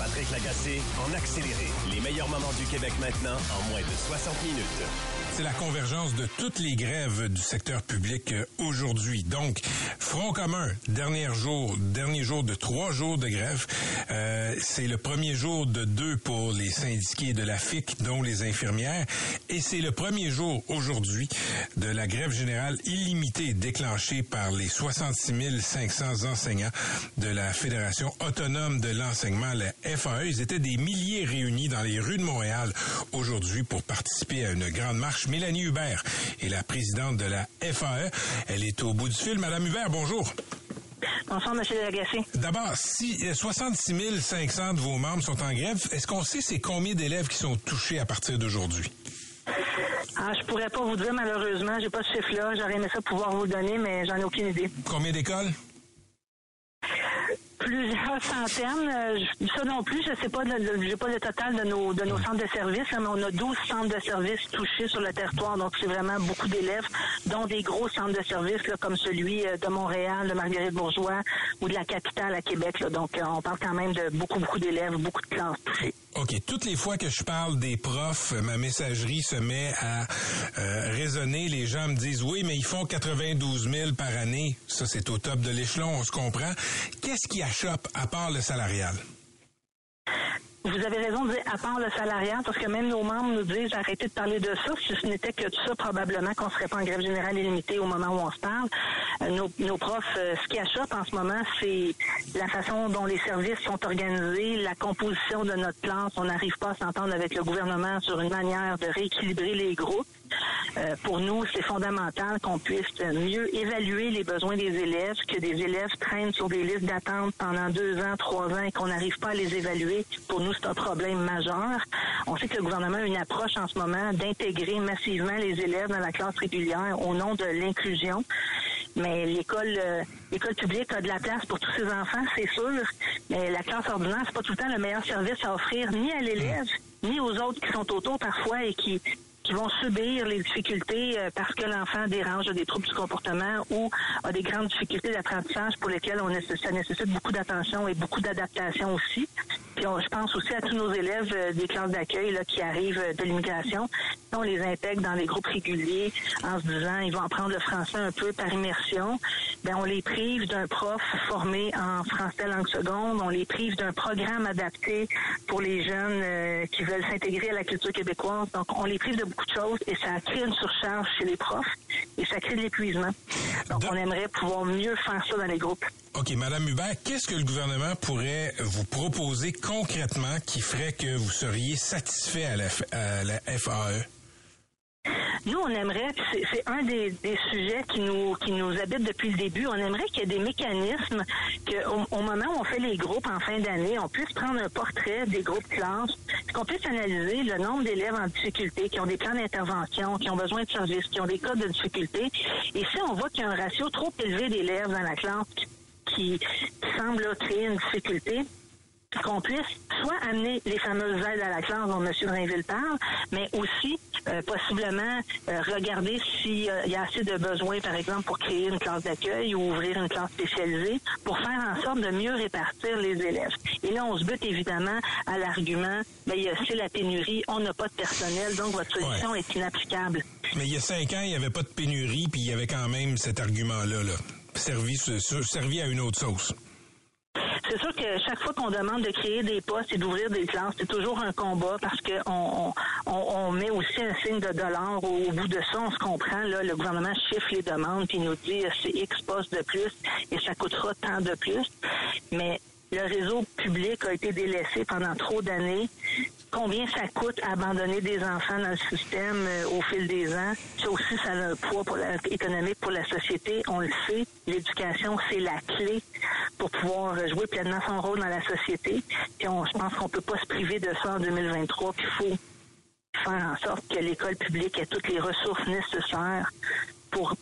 Patrick Lagacé en accéléré. Les meilleurs moments du Québec maintenant en moins de 60 minutes. C'est la convergence de toutes les grèves du secteur public aujourd'hui. Donc, Front commun, dernier jour de 3 jours de grève. C'est le premier jour de 2 pour les syndiqués de la FIQ, dont les infirmières. Et c'est le premier jour aujourd'hui de la grève générale illimitée déclenchée par les 66 500 enseignants de la Fédération autonome de l'enseignement, la FAE. Ils étaient des milliers réunis dans les rues de Montréal aujourd'hui pour participer à une grande marche. Mélanie Hubert est la présidente de la FAE. Elle est au bout du fil. Madame Hubert, bonjour. Bonsoir, M. Lagacé. D'abord, si 66 500 de vos membres sont en grève, est-ce qu'on sait c'est combien d'élèves qui sont touchés à partir d'aujourd'hui? Ah, je pourrais pas vous dire, malheureusement. J'ai pas ce chiffre-là. J'aurais aimé ça pouvoir vous le donner, mais j'en ai aucune idée. Combien d'écoles? Plusieurs centaines. Ça non plus, je sais pas, j'ai pas le total de nos centres de services, mais on a 12 centres de services touchés sur le territoire, donc c'est vraiment beaucoup d'élèves, dont des gros centres de services, là, comme celui de Montréal, de Marguerite-Bourgeoys ou de la capitale à Québec, là. Donc, on parle quand même de beaucoup, beaucoup d'élèves, beaucoup de classes touchées. OK. Toutes les fois que je parle des profs, ma messagerie se met à raisonner. Les gens me disent, oui, mais ils font 92 000 par année. Ça, c'est au top de l'échelon, on se comprend. Qu'est-ce qui achoppe à part le salarial? Vous avez raison de dire à part le salariat, parce que même nos membres nous disent arrêtez de parler de ça. Si ce n'était que tout ça, probablement qu'on serait pas en grève générale illimitée au moment où on se parle. Nos profs, ce qui achoppe en ce moment, c'est la façon dont les services sont organisés, la composition de notre classe. On n'arrive pas à s'entendre avec le gouvernement sur une manière de rééquilibrer les groupes. Pour nous, c'est fondamental qu'on puisse mieux évaluer les besoins des élèves, que des élèves traînent sur des listes d'attente pendant 2 ans, 3 ans et qu'on n'arrive pas à les évaluer. Pour nous, c'est un problème majeur. On sait que le gouvernement a une approche en ce moment d'intégrer massivement les élèves dans la classe régulière au nom de l'inclusion. Mais l'école publique a de la place pour tous ses enfants, c'est sûr. Mais la classe ordinaire, c'est pas tout le temps le meilleur service à offrir ni à l'élève, ni aux autres qui sont autour parfois et qui vont subir les difficultés parce que l'enfant dérange, a des troubles du comportement ou a des grandes difficultés d'apprentissage pour lesquelles ça nécessite beaucoup d'attention et beaucoup d'adaptation aussi. Puis je pense aussi à tous nos élèves des classes d'accueil là qui arrivent de l'immigration. On les intègre dans les groupes réguliers en se disant ils vont apprendre le français un peu par immersion. Ben on les prive d'un prof formé en français langue seconde, on les prive d'un programme adapté pour les jeunes qui veulent s'intégrer à la culture québécoise. Donc on les prive de beaucoup de choses et ça crée une surcharge chez les profs et ça crée de l'épuisement. Donc on aimerait pouvoir mieux faire ça dans les groupes. OK, Madame Hubert, qu'est-ce que le gouvernement pourrait vous proposer concrètement qui ferait que vous seriez satisfait à la FAE? Nous, on aimerait, c'est un des sujets qui nous habite depuis le début, on aimerait qu'il y ait des mécanismes qu'au moment où on fait les groupes en fin d'année, on puisse prendre un portrait des groupes classes, qu'on puisse analyser le nombre d'élèves en difficulté, qui ont des plans d'intervention, qui ont besoin de services, qui ont des cas de difficulté. Et si on voit qu'il y a un ratio trop élevé d'élèves dans la classe qui semble là, créer une difficulté, qu'on puisse soit amener les fameuses aides à la classe dont M. Drainville parle, mais aussi possiblement regarder s'il y a assez de besoins, par exemple, pour créer une classe d'accueil ou ouvrir une classe spécialisée pour faire en sorte de mieux répartir les élèves. Et là, on se bute évidemment à l'argument c'est la pénurie, on n'a pas de personnel, donc votre solution est inapplicable. Mais il y a 5 ans, il n'y avait pas de pénurie, puis il y avait quand même cet argument-là, là, servi à une autre sauce. C'est sûr que chaque fois qu'on demande de créer des postes et d'ouvrir des classes, c'est toujours un combat parce que on met aussi un signe de dollar au bout de ça. On se comprend, là, le gouvernement chiffre les demandes puis nous dit c'est X postes de plus et ça coûtera tant de plus. Mais le réseau public a été délaissé pendant trop d'années. Combien ça coûte abandonner des enfants dans le système au fil des ans? Ça aussi, ça a un poids économique pour la société. On le sait, l'éducation, c'est la clé pour pouvoir jouer pleinement son rôle dans la société. Puis je pense qu'on peut pas se priver de ça en 2023. Puis il faut faire en sorte que l'école publique ait toutes les ressources nécessaires pour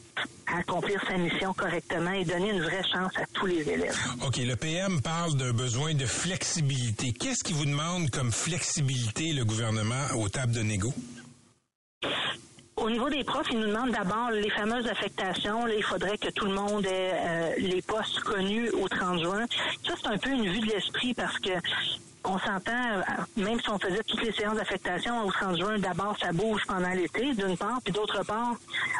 accomplir sa mission correctement et donner une vraie chance à tous les élèves. OK, le PM parle d'un besoin de flexibilité. Qu'est-ce qu'il vous demande comme flexibilité, le gouvernement, aux tables de négo? Au niveau des profs, ils nous demandent d'abord les fameuses affectations. Là, il faudrait que tout le monde ait les postes connus au 30 juin. Ça, c'est un peu une vue de l'esprit parce que on s'entend, même si on faisait toutes les séances d'affectation au 30 juin, d'abord, ça bouge pendant l'été, d'une part, puis d'autre part,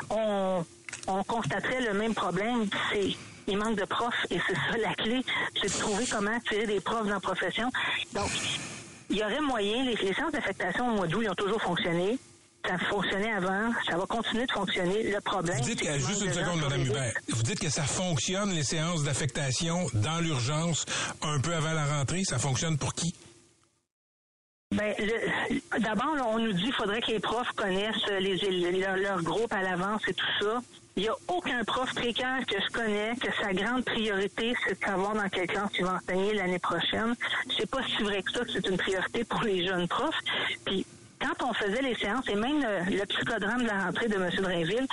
on constaterait le même problème, c'est il manque de profs, et c'est ça la clé, c'est de trouver comment tirer des profs dans la profession. Donc, il y aurait moyen, les séances d'affectation au mois d'août, ils ont toujours fonctionné. Ça fonctionnait avant, ça va continuer de fonctionner. Le problème, vous dites que, juste une seconde, Mme Hubert, vous dites que ça fonctionne, les séances d'affectation dans l'urgence, un peu avant la rentrée, ça fonctionne pour qui? Ben, d'abord, on nous dit qu'il faudrait que les profs connaissent leur groupe à l'avance et tout ça. Il n'y a aucun prof précaire que je connais que sa grande priorité, c'est de savoir dans quelle classe il va enseigner l'année prochaine. C'est pas si vrai que ça, que c'est une priorité pour les jeunes profs. Puis, quand on faisait les séances, et même le psychodrame de la rentrée de M. Drainville,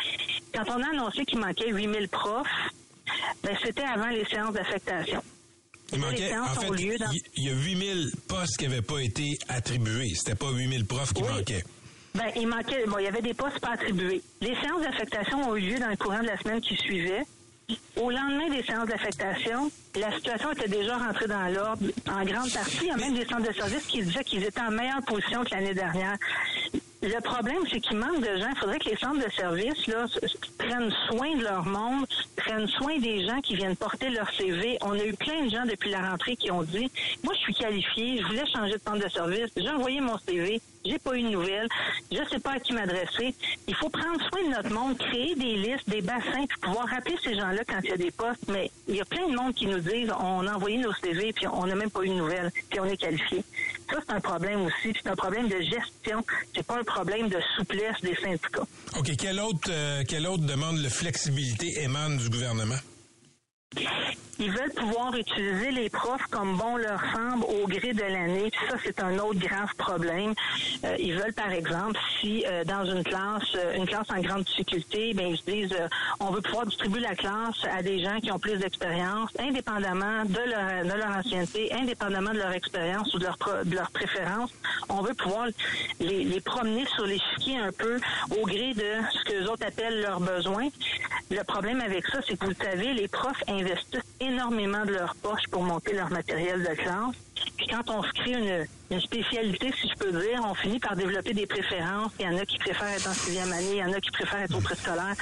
quand on a annoncé qu'il manquait 8000 profs, ben c'était avant les séances d'affectation. Il manquait, en fait, il y a 8000 postes qui n'avaient pas été attribués. C'était pas 8000 profs qui manquaient. Ben, il manquait, bon, il y avait des postes pas attribués. Les séances d'affectation ont eu lieu dans le courant de la semaine qui suivait. Au lendemain des séances d'affectation, la situation était déjà rentrée dans l'ordre en grande partie. Il y a même des centres de services qui disaient qu'ils étaient en meilleure position que l'année dernière. Le problème, c'est qu'il manque de gens. Il faudrait que les centres de services là, prennent soin de leur monde, prennent soin des gens qui viennent porter leur CV. On a eu plein de gens depuis la rentrée qui ont dit « Moi, je suis qualifié, je voulais changer de centre de service, j'ai envoyé mon CV, j'ai pas eu de nouvelles, je sais pas à qui m'adresser. » Il faut prendre soin de notre monde, créer des listes, des bassins, puis pouvoir rappeler ces gens-là quand il y a des postes. Mais il y a plein de monde qui nous disent « On a envoyé nos CV, puis on n'a même pas eu de nouvelles, puis on est qualifié. » Ça, c'est un problème aussi. C'est un problème de gestion. C'est pas un problème de souplesse des syndicats. OK. Quelle autre demande de flexibilité émane du gouvernement? Ils veulent pouvoir utiliser les profs comme bon leur semble au gré de l'année. Puis ça, c'est un autre grave problème. Ils veulent, par exemple, si dans une classe en grande difficulté, ben ils se disent on veut pouvoir distribuer la classe à des gens qui ont plus d'expérience, indépendamment de leur ancienneté, indépendamment de leur expérience ou de leur préférence. On veut pouvoir les promener sur l'échiquier un peu au gré de ce que les autres appellent leurs besoins. Le problème avec ça, c'est que vous le savez, les profs investissent énormément de leur poche pour monter leur matériel de classe. Puis quand on se crée une spécialité, si je peux dire, on finit par développer des préférences. Il y en a qui préfèrent être en sixième année, il y en a qui préfèrent être au préscolaire.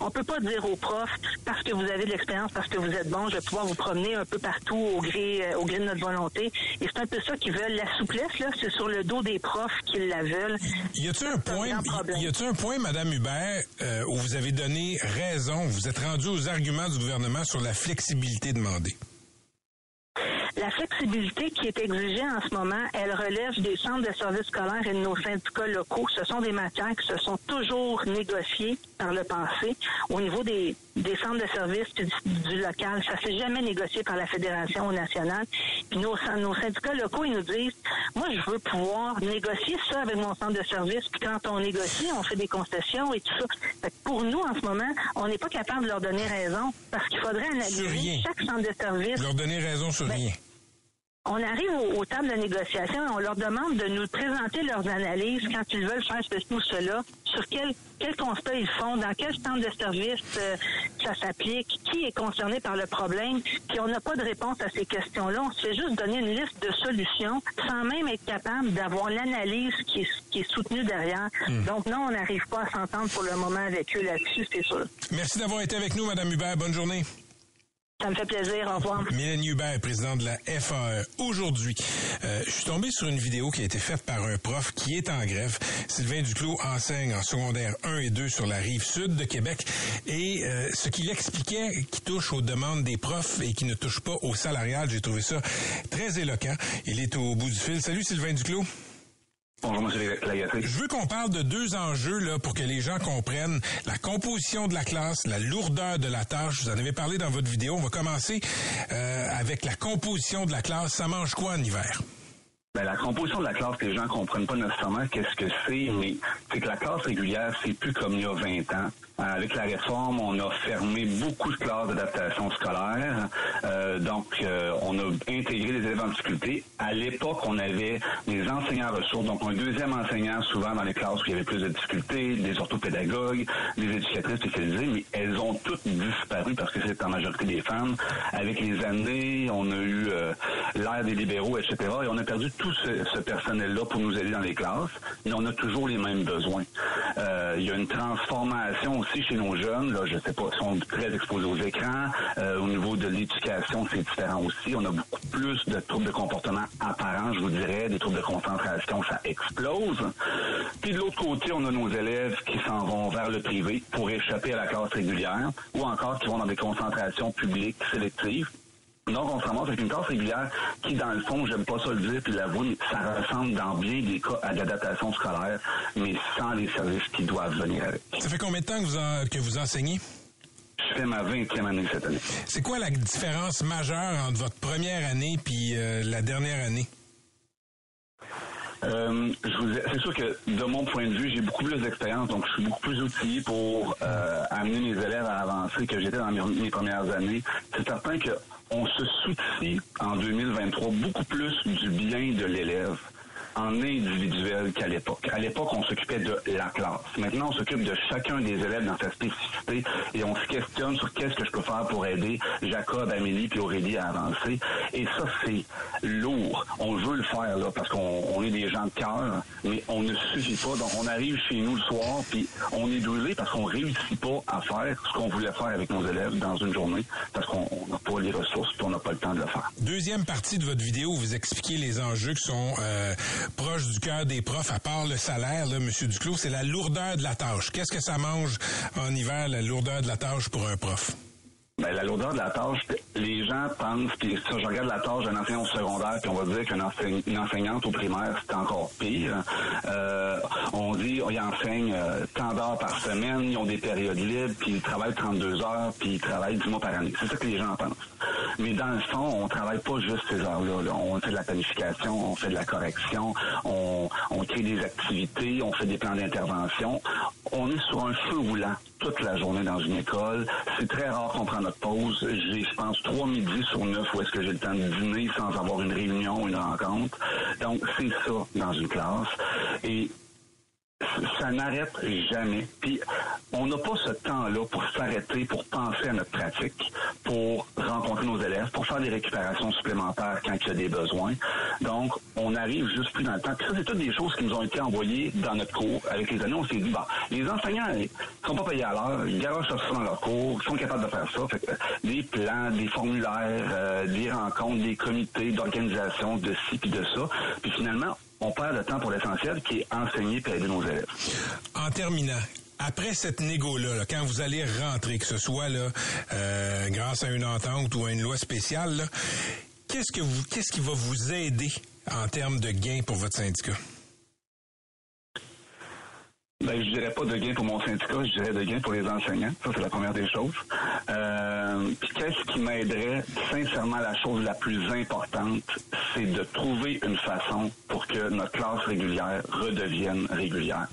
On peut pas dire aux profs, parce que vous avez de l'expérience, parce que vous êtes bon, je vais pouvoir vous promener un peu partout au gré de notre volonté. Et c'est un peu ça qu'ils veulent. La souplesse, là, c'est sur le dos des profs qu'ils la veulent. Y a-t-il un point, Mme Hubert, où vous avez donné raison, vous êtes rendu aux arguments du gouvernement sur la flexibilité demandée? La flexibilité qui est exigée en ce moment, elle relève des centres de services scolaires et de nos syndicats locaux. Ce sont des matières qui se sont toujours négociées par le passé. Au niveau des centres de services du local, ça s'est jamais négocié par la Fédération nationale. Puis nos syndicats locaux, ils nous disent, moi, je veux pouvoir négocier ça avec mon centre de service. Puis quand on négocie, on fait des concessions et tout ça. Fait que pour nous, en ce moment, on n'est pas capable de leur donner raison parce qu'il faudrait analyser chaque centre de service. Leur donner raison sur rien. On arrive aux tables de négociation et on leur demande de nous présenter leurs analyses quand ils veulent faire ceci ou cela, sur quel constat ils font, dans quel centre de service ça s'applique, qui est concerné par le problème, puis on n'a pas de réponse à ces questions-là. On se fait juste donner une liste de solutions sans même être capable d'avoir l'analyse qui est soutenue derrière. Donc non, on n'arrive pas à s'entendre pour le moment avec eux là-dessus, c'est sûr. Merci d'avoir été avec nous, Mme Hubert. Bonne journée. Ça me fait plaisir. Au revoir. Mélanie Hubert, présidente de la FAE. Aujourd'hui, je suis tombé sur une vidéo qui a été faite par un prof qui est en grève. Sylvain Duclos enseigne en secondaire 1 et 2 sur la rive sud de Québec. Et ce qu'il expliquait qui touche aux demandes des profs et qui ne touche pas au salarial, j'ai trouvé ça très éloquent. Il est au bout du fil. Salut Sylvain Duclos. Bonjour, M. Lagacé. Je veux qu'on parle de deux enjeux là pour que les gens comprennent la composition de la classe, la lourdeur de la tâche. Vous en avez parlé dans votre vidéo. On va commencer avec la composition de la classe. Ça mange quoi en hiver? Ben, la composition de la classe, les gens comprennent pas nécessairement qu'est-ce que c'est, mais c'est que la classe régulière, c'est plus comme il y a 20 ans. Avec la réforme, on a fermé beaucoup de classes d'adaptation scolaire. Donc, on a intégré les élèves en difficulté. À l'époque, on avait des enseignants ressources, donc un deuxième enseignant souvent dans les classes où il y avait plus de difficultés, des orthopédagogues, des éducatrices spécialisées, mais elles ont toutes disparu parce que c'est en majorité des femmes. Avec les années, on a eu l'ère des libéraux, etc. Et on a perdu tout ce personnel-là pour nous aider dans les classes, mais on a toujours les mêmes besoins. Il y a une transformation aussi chez nos jeunes. Là, je sais pas, ils sont très exposés aux écrans. Au niveau de l'éducation, c'est différent aussi. On a beaucoup plus de troubles de comportement apparents, je vous dirais. Des troubles de concentration, ça explose. Puis de l'autre côté, on a nos élèves qui s'en vont vers le privé pour échapper à la classe régulière ou encore qui vont dans des concentrations publiques sélectives. Donc, on se ramasse avec une classe régulière qui, dans le fond, j'aime pas ça le dire puis l'avouer, ça ressemble dans bien des cas à de l'adaptation scolaire, mais sans les services qui doivent venir avec. Ça fait combien de temps que vous enseignez? Je fais ma 20e année cette année. C'est quoi la différence majeure entre votre première année puis la dernière année? C'est sûr que de mon point de vue, j'ai beaucoup plus d'expérience, donc je suis beaucoup plus outillé pour amener mes élèves à avancer que j'étais dans mes premières années. C'est certain qu'on se soucie en 2023 beaucoup plus du bien de l'élève en individuel qu'à l'époque. À l'époque, on s'occupait de la classe. Maintenant, on s'occupe de chacun des élèves dans sa spécificité et on se questionne sur qu'est-ce que je peux faire pour aider Jacob, Amélie puis Aurélie à avancer. Et ça, c'est lourd. On veut le faire là parce qu'on est des gens de cœur, mais on ne suffit pas. Donc, on arrive chez nous le soir puis on est doué parce qu'on réussit pas à faire ce qu'on voulait faire avec nos élèves dans une journée parce qu'on n'a pas les ressources puis on n'a pas le temps de le faire. Deuxième partie de votre vidéo, vous expliquez les enjeux qui sont proche du cœur des profs, à part le salaire, là, M. Duclos, c'est la lourdeur de la tâche. Qu'est-ce que ça mange en hiver, la lourdeur de la tâche pour un prof? Ben, la lourdeur de la tâche, les gens pensent, puis ça, je regarde la tâche d'un enseignant au secondaire, puis on va dire qu'une enseignante au primaire, c'est encore pire. On dit, ils enseignent tant d'heures par semaine, ils ont des périodes libres, puis ils travaillent 32 heures, puis ils travaillent 10 mois par année. C'est ça que les gens pensent. Mais dans le fond, on travaille pas juste ces heures-là. Là. On fait de la planification, on fait de la correction, on crée des activités, on fait des plans d'intervention. On est sur un feu roulant toute la journée dans une école. C'est très rare qu'on prend notre pause. J'ai, je pense, 3 midis sur 9 où est-ce que j'ai le temps de dîner sans avoir une réunion, une rencontre. Donc, c'est ça dans une classe. Et ça n'arrête jamais. Puis, on n'a pas ce temps-là pour s'arrêter, pour penser à notre pratique, pour rencontrer nos élèves, pour faire des récupérations supplémentaires quand il y a des besoins. Donc, on arrive juste plus dans le temps. Puis ça, c'est toutes des choses qui nous ont été envoyées dans notre cours. Avec les années, on s'est dit, bah, les enseignants, ils sont pas payés à l'heure, ils garagent ça dans leur cours, ils sont capables de faire ça. Fait que des plans, des formulaires, des rencontres, des comités d'organisation, de ci puis de ça. Puis finalement, on perd le temps pour l'essentiel qui est enseigner et aider nos élèves. En terminant, après cette négo-là, quand vous allez rentrer, que ce soit là grâce à une entente ou à une loi spéciale, là, qu'est-ce qui va vous aider en termes de gains pour votre syndicat? Ben, je dirais pas de gain pour mon syndicat, je dirais de gain pour les enseignants. Ça, c'est la première des choses. Puis qu'est-ce qui m'aiderait? Sincèrement, la chose la plus importante, c'est de trouver une façon pour que notre classe régulière redevienne régulière.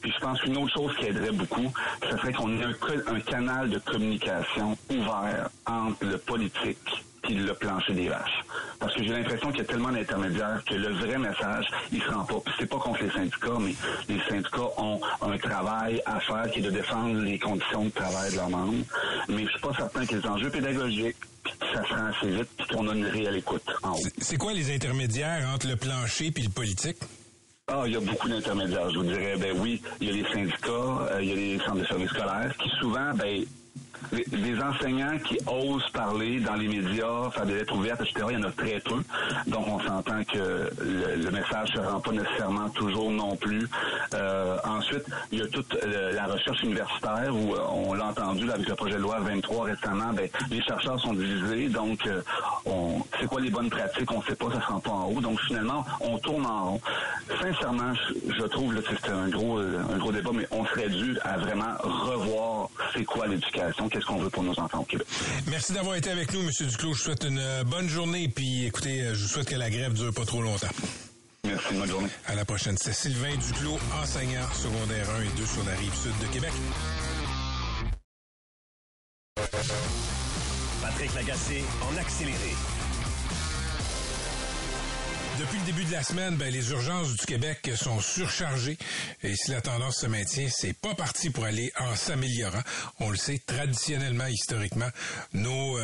Puis je pense qu'une autre chose qui aiderait beaucoup, ce serait qu'on ait un canal de communication ouvert entre le politique puis le plancher des vaches. Parce que j'ai l'impression qu'il y a tellement d'intermédiaires que le vrai message, il se rend pas. Puis c'est pas contre les syndicats, mais les syndicats ont un travail à faire qui est de défendre les conditions de travail de leurs membres. Mais je suis pas certain que les enjeux pédagogiques, puis ça se rend assez vite, puis qu'on a une réelle écoute en haut. C'est quoi les intermédiaires entre le plancher puis le politique? Ah, il y a beaucoup d'intermédiaires, je vous dirais. Ben oui, il y a les syndicats, il y a les centres de services scolaires qui souvent, ben, des enseignants qui osent parler dans les médias, faire des lettres ouvertes, etc., il y en a très peu. Donc, on s'entend que le message ne se rend pas nécessairement toujours non plus. Ensuite, il y a toute la recherche universitaire où on l'a entendu là, avec le projet de loi 23 récemment, ben, les chercheurs sont divisés, donc c'est quoi les bonnes pratiques, on ne sait pas, ça ne se rend pas en haut. Donc, finalement, on tourne en rond. Sincèrement, je trouve que c'est un gros débat, mais on serait dû à vraiment revoir c'est quoi l'éducation, qu'est-ce qu'on veut pour nos enfants au Québec. Merci d'avoir été avec nous, M. Duclos. Je vous souhaite une bonne journée. Puis, écoutez, je vous souhaite que la grève dure pas trop longtemps. Merci, bonne journée. À la prochaine. C'est Sylvain Duclos, enseignant secondaire 1 et 2 sur la Rive-Sud de Québec. Patrick Patrick Lagacé en accéléré. Depuis le début de la semaine, les urgences du Québec sont surchargées. Et si la tendance se maintient, c'est pas parti pour aller en s'améliorant. On le sait, traditionnellement, historiquement, nos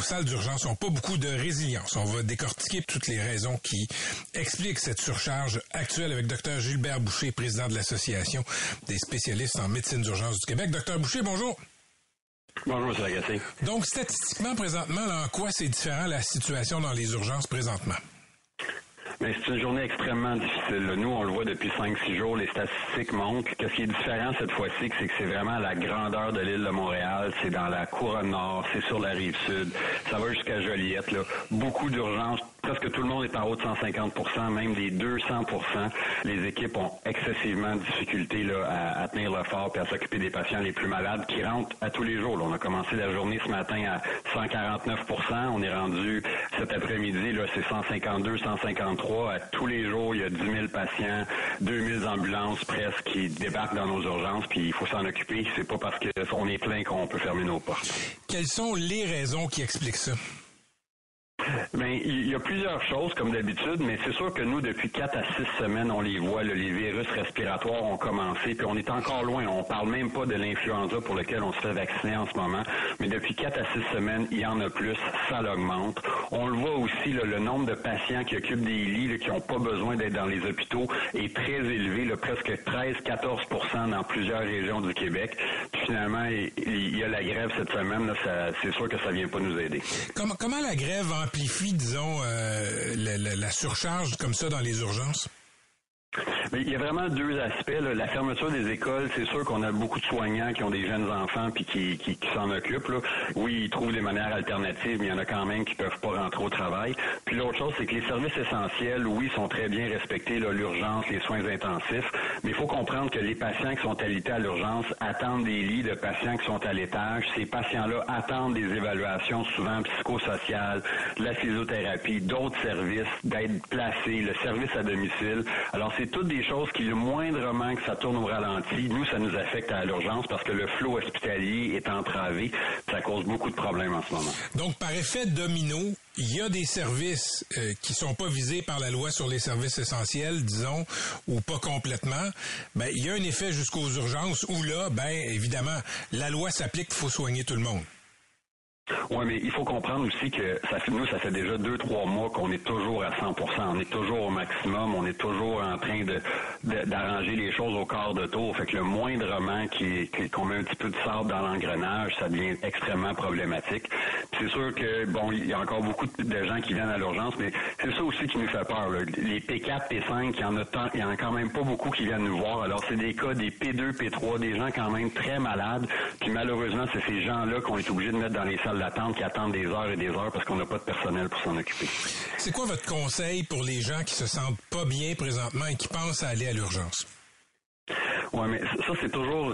salles d'urgence n'ont pas beaucoup de résilience. On va décortiquer toutes les raisons qui expliquent cette surcharge actuelle avec Dr Gilbert Boucher, président de l'Association des spécialistes en médecine d'urgence du Québec. Dr Boucher, bonjour. Bonjour, M. Lagacé. Donc, statistiquement, présentement, en quoi c'est différent la situation dans les urgences présentement? Mais c'est une journée extrêmement difficile. Nous, on le voit depuis 5-6 jours, les statistiques montrent. Qu'est-ce qui est différent cette fois-ci, c'est que c'est vraiment la grandeur de l'île de Montréal, c'est dans la couronne nord, c'est sur la rive sud, ça va jusqu'à Joliette, là. Beaucoup d'urgences. Presque tout le monde est en haut de 150%, même des 200%. Les équipes ont excessivement de difficultés à tenir le fort et à s'occuper des patients les plus malades qui rentrent à tous les jours. Là, on a commencé la journée ce matin à 149%. On est rendu cet après-midi, là, c'est 152, 153. À tous les jours, il y a 10 000 patients, 2 000 ambulances presque qui débarquent dans nos urgences. Puis il faut s'en occuper. C'est pas parce qu'on est plein qu'on peut fermer nos portes. Quelles sont les raisons qui expliquent ça? Bien, il y a plusieurs choses, comme d'habitude, mais c'est sûr que nous, depuis 4 à 6 semaines, on les voit, les virus respiratoires ont commencé, puis on est encore loin. On parle même pas de l'influenza pour lequel on se fait vacciner en ce moment, mais depuis 4 à 6 semaines, il y en a plus, ça l'augmente. On le voit aussi, le nombre de patients qui occupent des lits, qui n'ont pas besoin d'être dans les hôpitaux, est très élevé, presque 13-14% dans plusieurs régions du Québec. Puis finalement, il y a la grève cette semaine, c'est sûr que ça vient pas nous aider. Comment la grève amplifie, disons, la surcharge comme ça dans les urgences? Mais il y a vraiment deux aspects. La fermeture des écoles, c'est sûr qu'on a beaucoup de soignants qui ont des jeunes enfants puis qui s'en occupent. Oui, ils trouvent des manières alternatives, mais il y en a quand même qui peuvent pas rentrer au travail. Puis l'autre chose, c'est que les services essentiels, oui, sont très bien respectés, l'urgence, les soins intensifs, mais il faut comprendre que les patients qui sont alités à l'urgence attendent des lits de patients qui sont à l'étage. Ces patients-là attendent des évaluations souvent psychosociales, de la physiothérapie, d'autres services, d'être placés, le service à domicile. Alors, c'est toutes des choses qui, le moindrement que ça tourne au ralenti, nous, ça nous affecte à l'urgence parce que le flot hospitalier est entravé. Ça cause beaucoup de problèmes en ce moment. Donc, par effet domino, il y a des services qui sont pas visés par la loi sur les services essentiels, disons, ou pas complètement. Il y a un effet jusqu'aux urgences où là, évidemment, la loi s'applique, il faut soigner tout le monde. Oui, mais il faut comprendre aussi que ça fait déjà 2-3 mois qu'on est toujours à 100%. On est toujours au maximum. On est toujours en train d'arranger les choses au quart de tour. Fait que le moindrement qu'on met un petit peu de sable dans l'engrenage, ça devient extrêmement problématique. Puis c'est sûr que, il y a encore beaucoup de gens qui viennent à l'urgence, mais c'est ça aussi qui nous fait peur, Les P4, P5, il y en a quand même pas beaucoup qui viennent nous voir. Alors, c'est des cas des P2, P3, des gens quand même très malades. Puis malheureusement, c'est ces gens-là qu'on est obligé de mettre dans les salles d'attente qui attendent des heures et des heures parce qu'on n'a pas de personnel pour s'en occuper. C'est quoi votre conseil pour les gens qui se sentent pas bien présentement et qui pensent à aller à l'urgence? Ouais, mais ça, c'est toujours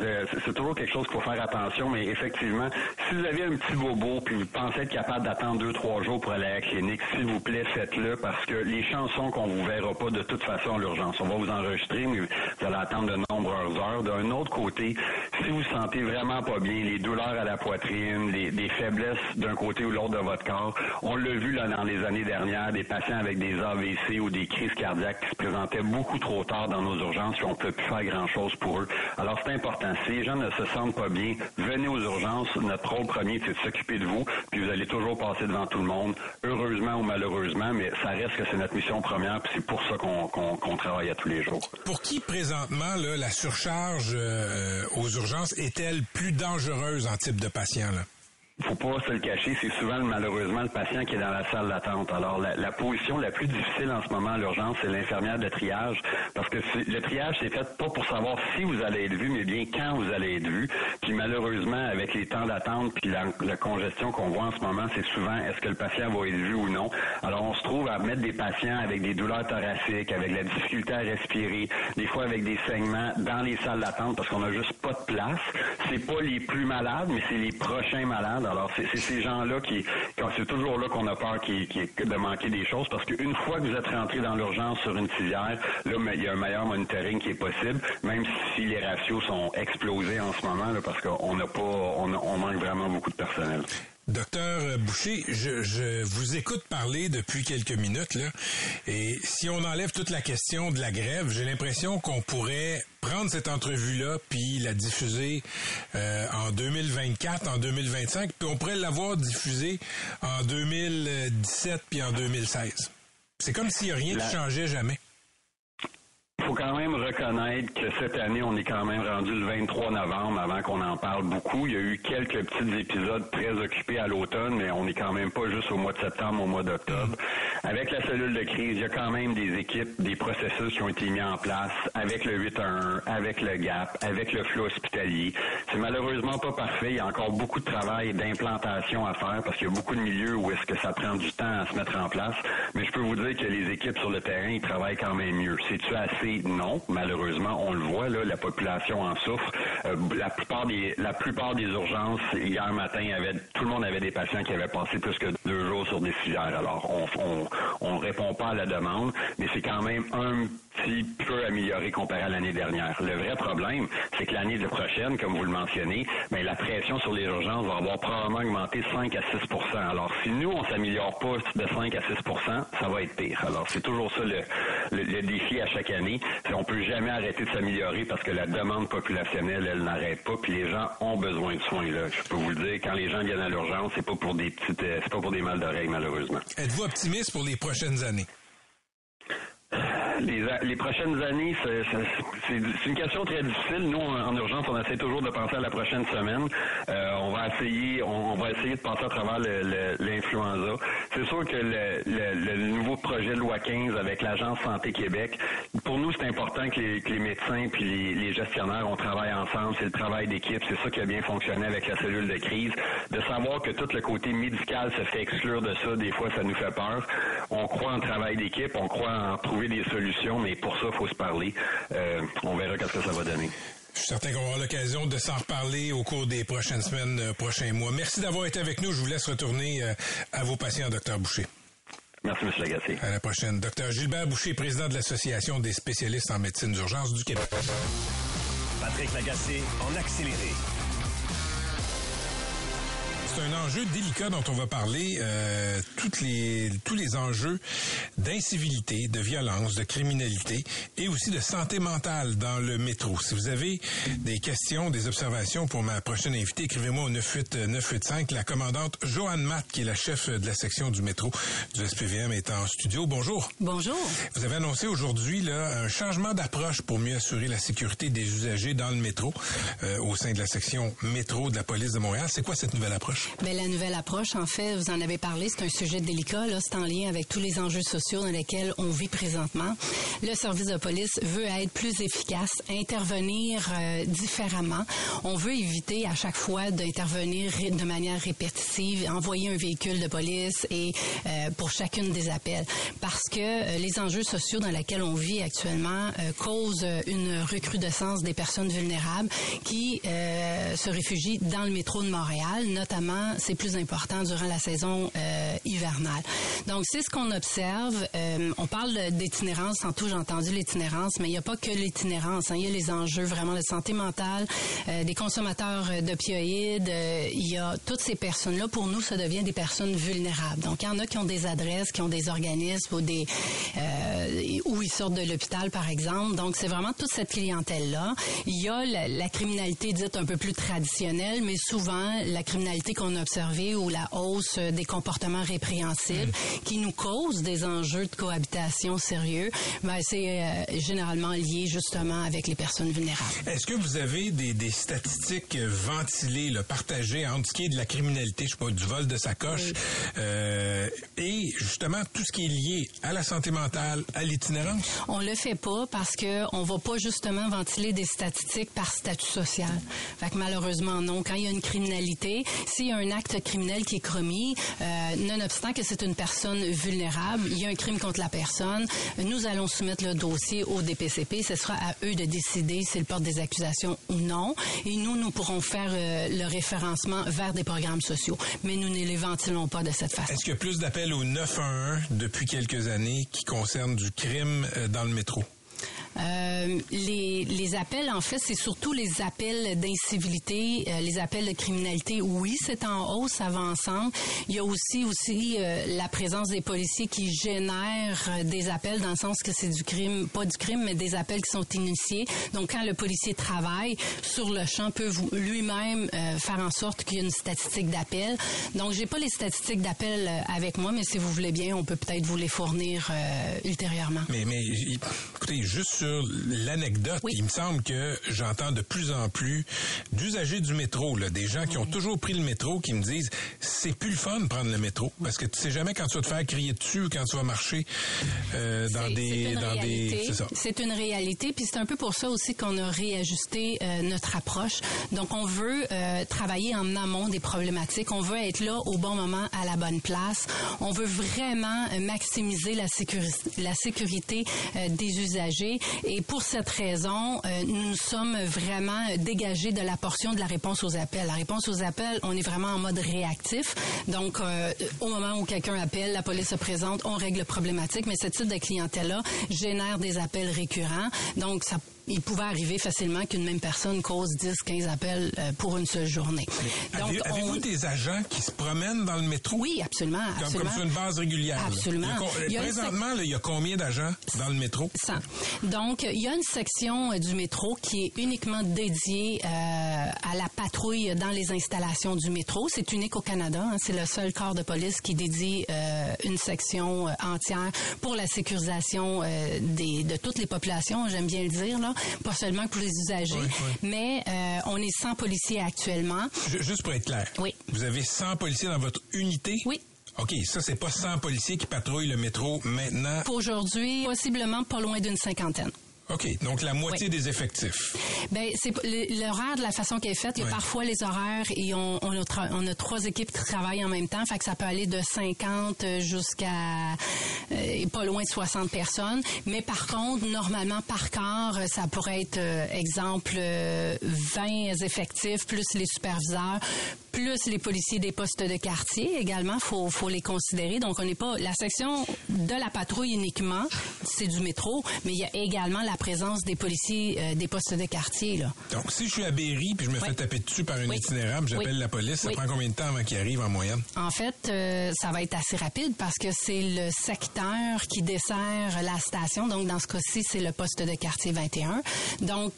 quelque chose qu'il faut faire attention, mais effectivement, si vous avez un petit bobo puis vous pensez être capable d'attendre 2-3 jours pour aller à la clinique, s'il vous plaît, faites-le parce que les chansons qu'on vous verra pas de toute façon à l'urgence. On va vous enregistrer, mais vous allez attendre de nombreuses heures. D'un autre côté, si vous sentez vraiment pas bien, les douleurs à la poitrine, des faiblesses d'un côté ou l'autre de votre corps, on l'a vu dans les années dernières, des patients avec des AVC ou des crises cardiaques qui se présentaient beaucoup trop tard dans nos urgences, puis on ne peut plus faire grand-chose pour eux. Alors, c'est important. Si les gens ne se sentent pas bien, venez aux urgences. Notre rôle premier, c'est de s'occuper de vous, puis vous allez toujours passer devant tout le monde, heureusement ou malheureusement, mais ça reste que c'est notre mission première, puis c'est pour ça qu'on travaille à tous les jours. Pour qui, présentement, la surcharge aux urgences est-elle plus dangereuse en type de patient, là? Faut pas se le cacher, c'est souvent malheureusement le patient qui est dans la salle d'attente. Alors la position la plus difficile en ce moment à l'urgence, c'est l'infirmière de triage, parce que le triage c'est fait pas pour savoir si vous allez être vu, mais bien quand vous allez être vu. Puis malheureusement, avec les temps d'attente puis la congestion qu'on voit en ce moment, c'est souvent est-ce que le patient va être vu ou non. Alors on se trouve à mettre des patients avec des douleurs thoraciques, avec la difficulté à respirer, des fois avec des saignements dans les salles d'attente parce qu'on a juste pas de place. C'est pas les plus malades, mais c'est les prochains malades. Alors, c'est ces gens-là c'est toujours là qu'on a peur de manquer des choses parce qu'une fois que vous êtes rentré dans l'urgence sur une civière, là, il y a un meilleur monitoring qui est possible, même si les ratios sont explosés en ce moment, parce qu'on manque vraiment beaucoup de personnel. Docteur Boucher, je vous écoute parler depuis quelques minutes, là, et si on enlève toute la question de la grève, j'ai l'impression qu'on pourrait prendre cette entrevue-là puis la diffuser en 2024, en 2025, puis on pourrait l'avoir diffusée en 2017 puis en 2016. C'est comme s'il n'y a rien qui changeait jamais. Il faut quand même reconnaître que cette année, on est quand même rendu le 23 novembre avant qu'on en parle beaucoup. Il y a eu quelques petits épisodes très occupés à l'automne, mais on n'est quand même pas juste au mois de septembre, au mois d'octobre. Avec la cellule de crise, il y a quand même des équipes, des processus qui ont été mis en place avec le 811, avec le GAP, avec le flou hospitalier. C'est malheureusement pas parfait. Il y a encore beaucoup de travail et d'implantation à faire parce qu'il y a beaucoup de milieux où est-ce que ça prend du temps à se mettre en place. Mais je peux vous dire que les équipes sur le terrain, ils travaillent quand même mieux. C'est-tu assez? Non, malheureusement, on le voit, là, la population en souffre. La plupart des urgences, hier matin, tout le monde avait des patients qui avaient passé plus que 2 jours sur des civières. Alors, on répond pas à la demande, mais c'est quand même un petit peu amélioré comparé à l'année dernière. Le vrai problème, c'est que l'année prochaine, comme vous le mentionnez, bien, la pression sur les urgences va avoir probablement augmenté 5 à 6 %. Alors, si nous, on s'améliore pas de 5 à 6 %, ça va être pire. Alors, c'est toujours ça le défi à chaque année. On peut jamais arrêter de s'améliorer parce que la demande populationnelle, elle n'arrête pas, puis les gens ont besoin de soins, là. Je peux vous le dire, quand les gens viennent à l'urgence, c'est pas pour des mal d'oreilles, malheureusement. Êtes-vous optimiste pour les prochaines années? Les prochaines années, c'est une question très difficile. Nous, en urgence, on essaie toujours de penser à la prochaine semaine. On va essayer de passer à travers l'influenza. C'est sûr que le nouveau projet de loi 15 avec l'Agence Santé Québec, pour nous, c'est important que les médecins puis les gestionnaires, on travaille ensemble. C'est le travail d'équipe. C'est ça qui a bien fonctionné avec la cellule de crise. De savoir que tout le côté médical se fait exclure de ça, des fois, ça nous fait peur. On croit en travail d'équipe. On croit en trouver des solutions. Mais pour ça, il faut se parler. On verra qu'est-ce que ça va donner. Je suis certain qu'on aura l'occasion de s'en reparler au cours des prochaines semaines, prochains mois. Merci d'avoir été avec nous. Je vous laisse retourner à vos patients, Dr Boucher. Merci, M. Lagacé. À la prochaine. Dr Gilbert Boucher, président de l'Association des spécialistes en médecine d'urgence du Québec. Patrick Lagacé, en accéléré. C'est un enjeu délicat dont on va parler, tous les enjeux d'incivilité, de violence, de criminalité et aussi de santé mentale dans le métro. Si vous avez des questions, des observations pour ma prochaine invitée, écrivez-moi au 98985. La commandante Joanne Matte, qui est la chef de la section du métro du SPVM, est en studio. Bonjour. Bonjour. Vous avez annoncé aujourd'hui là un changement d'approche pour mieux assurer la sécurité des usagers dans le métro au sein de la section métro de la police de Montréal. C'est quoi cette nouvelle approche? Bien, la nouvelle approche, en fait, vous en avez parlé, c'est un sujet délicat, là, c'est en lien avec tous les enjeux sociaux dans lesquels on vit présentement. Le service de police veut être plus efficace, intervenir différemment. On veut éviter à chaque fois d'intervenir de manière répétitive, envoyer un véhicule de police et pour chacune des appels. Parce que les enjeux sociaux dans lesquels on vit actuellement causent une recrudescence des personnes vulnérables qui se réfugient dans le métro de Montréal, notamment c'est plus important durant la saison hivernale. Donc, c'est ce qu'on observe. On parle d'itinérance. En tout, j'ai entendu l'itinérance, mais il n'y a pas que l'itinérance. Hein. Il y a les enjeux vraiment de santé mentale, des consommateurs d'opioïdes. Il y a toutes ces personnes-là. Pour nous, ça devient des personnes vulnérables. Donc, il y en a qui ont des adresses, qui ont des organismes ou des où ils sortent de l'hôpital, par exemple. Donc, c'est vraiment toute cette clientèle-là. Il y a la criminalité dite un peu plus traditionnelle, mais souvent, la criminalité qu'on a observé ou la hausse des comportements répréhensibles qui nous causent des enjeux de cohabitation sérieux, ben c'est généralement lié justement avec les personnes vulnérables. Est-ce que vous avez des statistiques ventilées, là, partagées entre ce qui est de la criminalité, je sais pas, du vol de sacoche, et justement tout ce qui est lié à la santé mentale, à l'itinérance? On le fait pas parce que on va pas justement ventiler des statistiques par statut social. Fait que malheureusement non, quand il y a une criminalité, s'il y a un acte criminel qui est commis, nonobstant que c'est une personne vulnérable, il y a un crime contre la personne, nous allons soumettre le dossier au DPCP. Ce sera à eux de décider s'ils portent des accusations ou non. Et nous pourrons faire le référencement vers des programmes sociaux. Mais nous ne les ventilons pas de cette façon. Est-ce qu'il y a plus d'appels au 911 depuis quelques années qui concernent du crime dans le métro? Les appels, en fait, c'est surtout les appels d'incivilité, les appels de criminalité. Oui, c'est en hausse, ça va ensemble. Il y a aussi la présence des policiers qui génèrent des appels dans le sens que c'est du crime, pas du crime, mais des appels qui sont initiés. Donc, quand le policier travaille sur le champ, peut lui-même faire en sorte qu'il y ait une statistique d'appels. Donc, j'ai pas les statistiques d'appels avec moi, mais si vous voulez bien, on peut peut-être vous les fournir ultérieurement. Mais écoutez, juste sur l'anecdote, oui. Il me semble que j'entends de plus en plus d'usagers du métro, là, des gens qui ont toujours pris le métro, qui me disent c'est plus le fun de prendre le métro parce que tu sais jamais quand tu vas te faire crier dessus ou quand tu vas marcher c'est ça. C'est une réalité, puis c'est un peu pour ça aussi qu'on a réajusté notre approche. Donc on veut travailler en amont des problématiques, on veut être là au bon moment à la bonne place, on veut vraiment maximiser la sécurité des usagers. Et pour cette raison, nous sommes vraiment dégagés de la portion de la réponse aux appels. La réponse aux appels, on est vraiment en mode réactif. Donc, au moment où quelqu'un appelle, la police se présente, on règle la problématique. Mais ce type de clientèle-là génère des appels récurrents. Donc, il pouvait arriver facilement qu'une même personne cause 10-15 appels pour une seule journée. Donc, avez-vous des agents qui se promènent dans le métro? Oui, absolument. Comme sur une base régulière. Absolument. Présentement, il y a combien d'agents dans le métro? 100. Donc, il y a une section du métro qui est uniquement dédiée à la patrouille dans les installations du métro. C'est unique au Canada. Hein. C'est le seul corps de police qui dédie une section entière pour la sécurisation de toutes les populations, j'aime bien le dire, là. Pas seulement pour les usagers, oui. Mais on est 100 policiers actuellement. Juste pour être clair, oui. Vous avez 100 policiers dans votre unité? Oui. OK, ça, c'est pas 100 policiers qui patrouillent le métro maintenant? Pour aujourd'hui, possiblement pas loin d'une 50aine. OK, donc la moitié des effectifs. Ben c'est l'horaire de la façon qu'elle est faite. Il y a parfois les horaires et on a trois équipes qui travaillent en même temps. Fait que ça peut aller de 50 jusqu'à pas loin de 60 personnes. Mais par contre, normalement par corps, ça pourrait être exemple 20 effectifs plus les superviseurs. Plus les policiers des postes de quartier également, faut les considérer. Donc, on n'est pas la section de la patrouille uniquement, c'est du métro, mais il y a également la présence des policiers des postes de quartier. Là. Donc, si je suis à Berry puis je me fais taper dessus par un itinérable, j'appelle la police, ça prend combien de temps avant qu'il arrive en moyenne? En fait, ça va être assez rapide parce que c'est le secteur qui dessert la station. Donc, dans ce cas-ci, c'est le poste de quartier 21. Donc,